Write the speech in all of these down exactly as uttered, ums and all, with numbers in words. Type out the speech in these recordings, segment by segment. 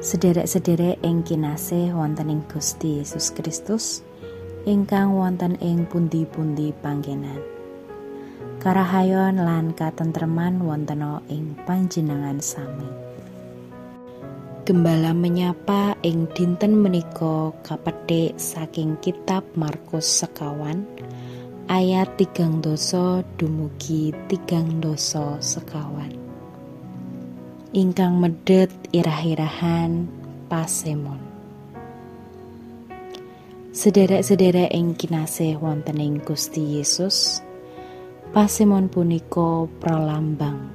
Sederek-sederek ing kinasih wonten ing Gusti Yesus Kristus ingkang wonten ing pundi-pundi panggenan. Karahayon lan katentreman wontena ing panjenengan sami. Gembala menyapa ing dinten menika kapethik saking kitab Markus Sekawan ayat tigang doso dumugi tigang doso sekawan. Ingkang medhet irah-irahan pasemon. Sederek-sederek ing kinasih wonten ing Gusti Yesus, pasemon punika pralambang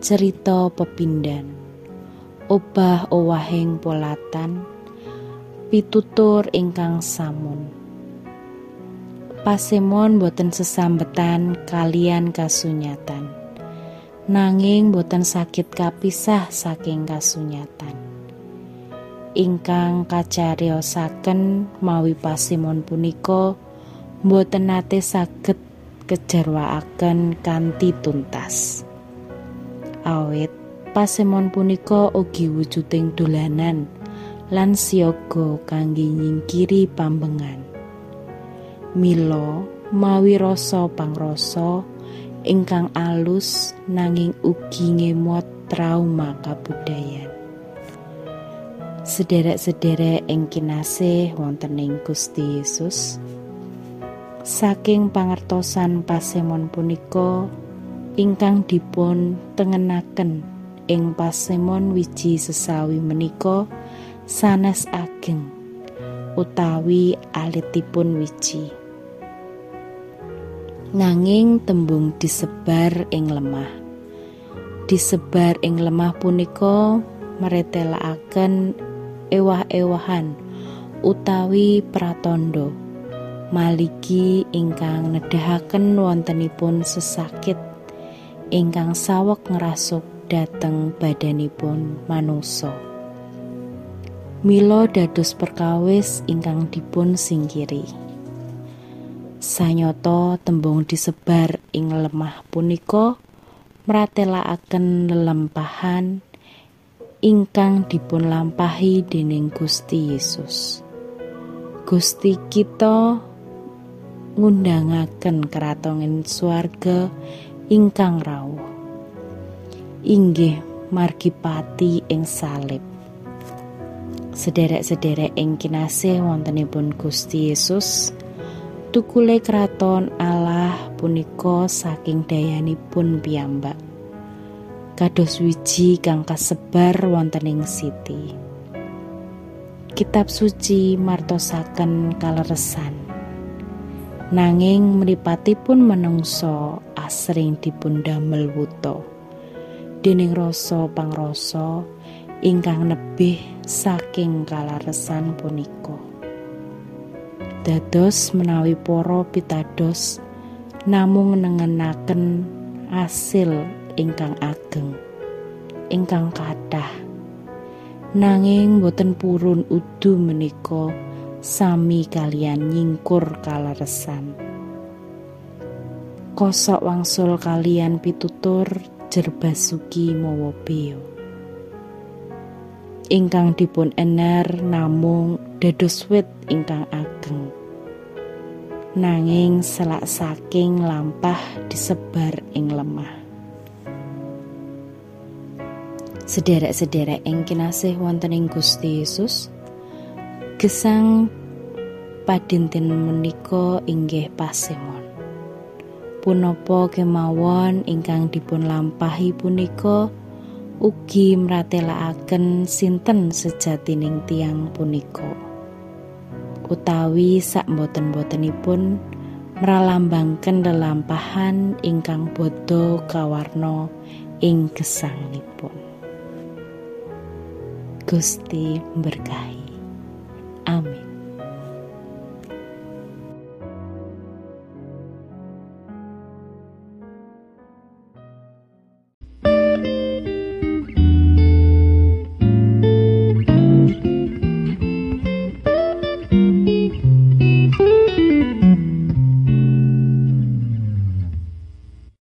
cerita pepindhan, obah owahing polatan, pitutur ingkang samun. Pasemon boten sesambetan kalian kasunyatan, nanging boten sakit kapisah saking kasunyatan. Ingkang kacariosaken mawi pasemon punika boten nate saged kejarwaaken kanthi tuntas. Awit pasemon punika ugi wujuding dolanan lan siyaga kangge nyingkiri pambengan. Mila mawi rasa pangrasa ingkang alus nanging ugi ngemot trauma kabudayan. Sederek-sederek ing kinasih wonten ing Gusti Yesus, saking pangertosan pasemon punika ingkang dipun tengenaken ing pasemon wiji sesawi menika sanes ageng utawi alitipun wiji, nanging tembung disebar ing lemah disebar ing lemah punika meretelaaken ewah-ewahan utawi pratandha maliki ingkang nedahaken wontenipun sesakit ingkang saweg ngrasuk dhateng badanipun manungsa. Mila dados perkawis ingkang dipun singkiri. Sanyata tembung disebar ing lemah punika meretelaaken lelampahan ingkang dipun lampahi dening Gusti Yesus. Gusti kita ngundangaken kraton swarga ingkang rawuh, inggih margipati ing salib. Sederek-sederek ing kinasih wontenipun Gusti Yesus, tukule kraton Allah punika saking dayanipun piyambak. Kados wiji kang kasebar wonten ing siti. Kitab suci martosaken kaleresan, nanging mripatipun menungsa asring dipun damel wuta dening rasa pangrasa ingkang nebih saking kaleresan punika. Dados menawi para pitados namung nengenaken asil ingkang ageng ingkang kathah, nanging boten purun udu menika sami kalian nyingkur kaleresan. Kosok wangsul kalian pitutur jerbasuki mawa beya ingkang dipun ener namung dados wit ingkang ageng, nanging selak saking lampah disebar ing lemah. Sederek-sederek ing kinasih wonten ing Gusti Yesus, gesang padinten menika inggih pasemon. Punapa kemawon ingkang dipun lampahi punika ugi mratelaaken sinten sejatining tiyang punika, utawi sak boten-botenipun mralambangken lelampahan ingkang bodho kawarna ing gesangipun. Gusti berkahi. Amin.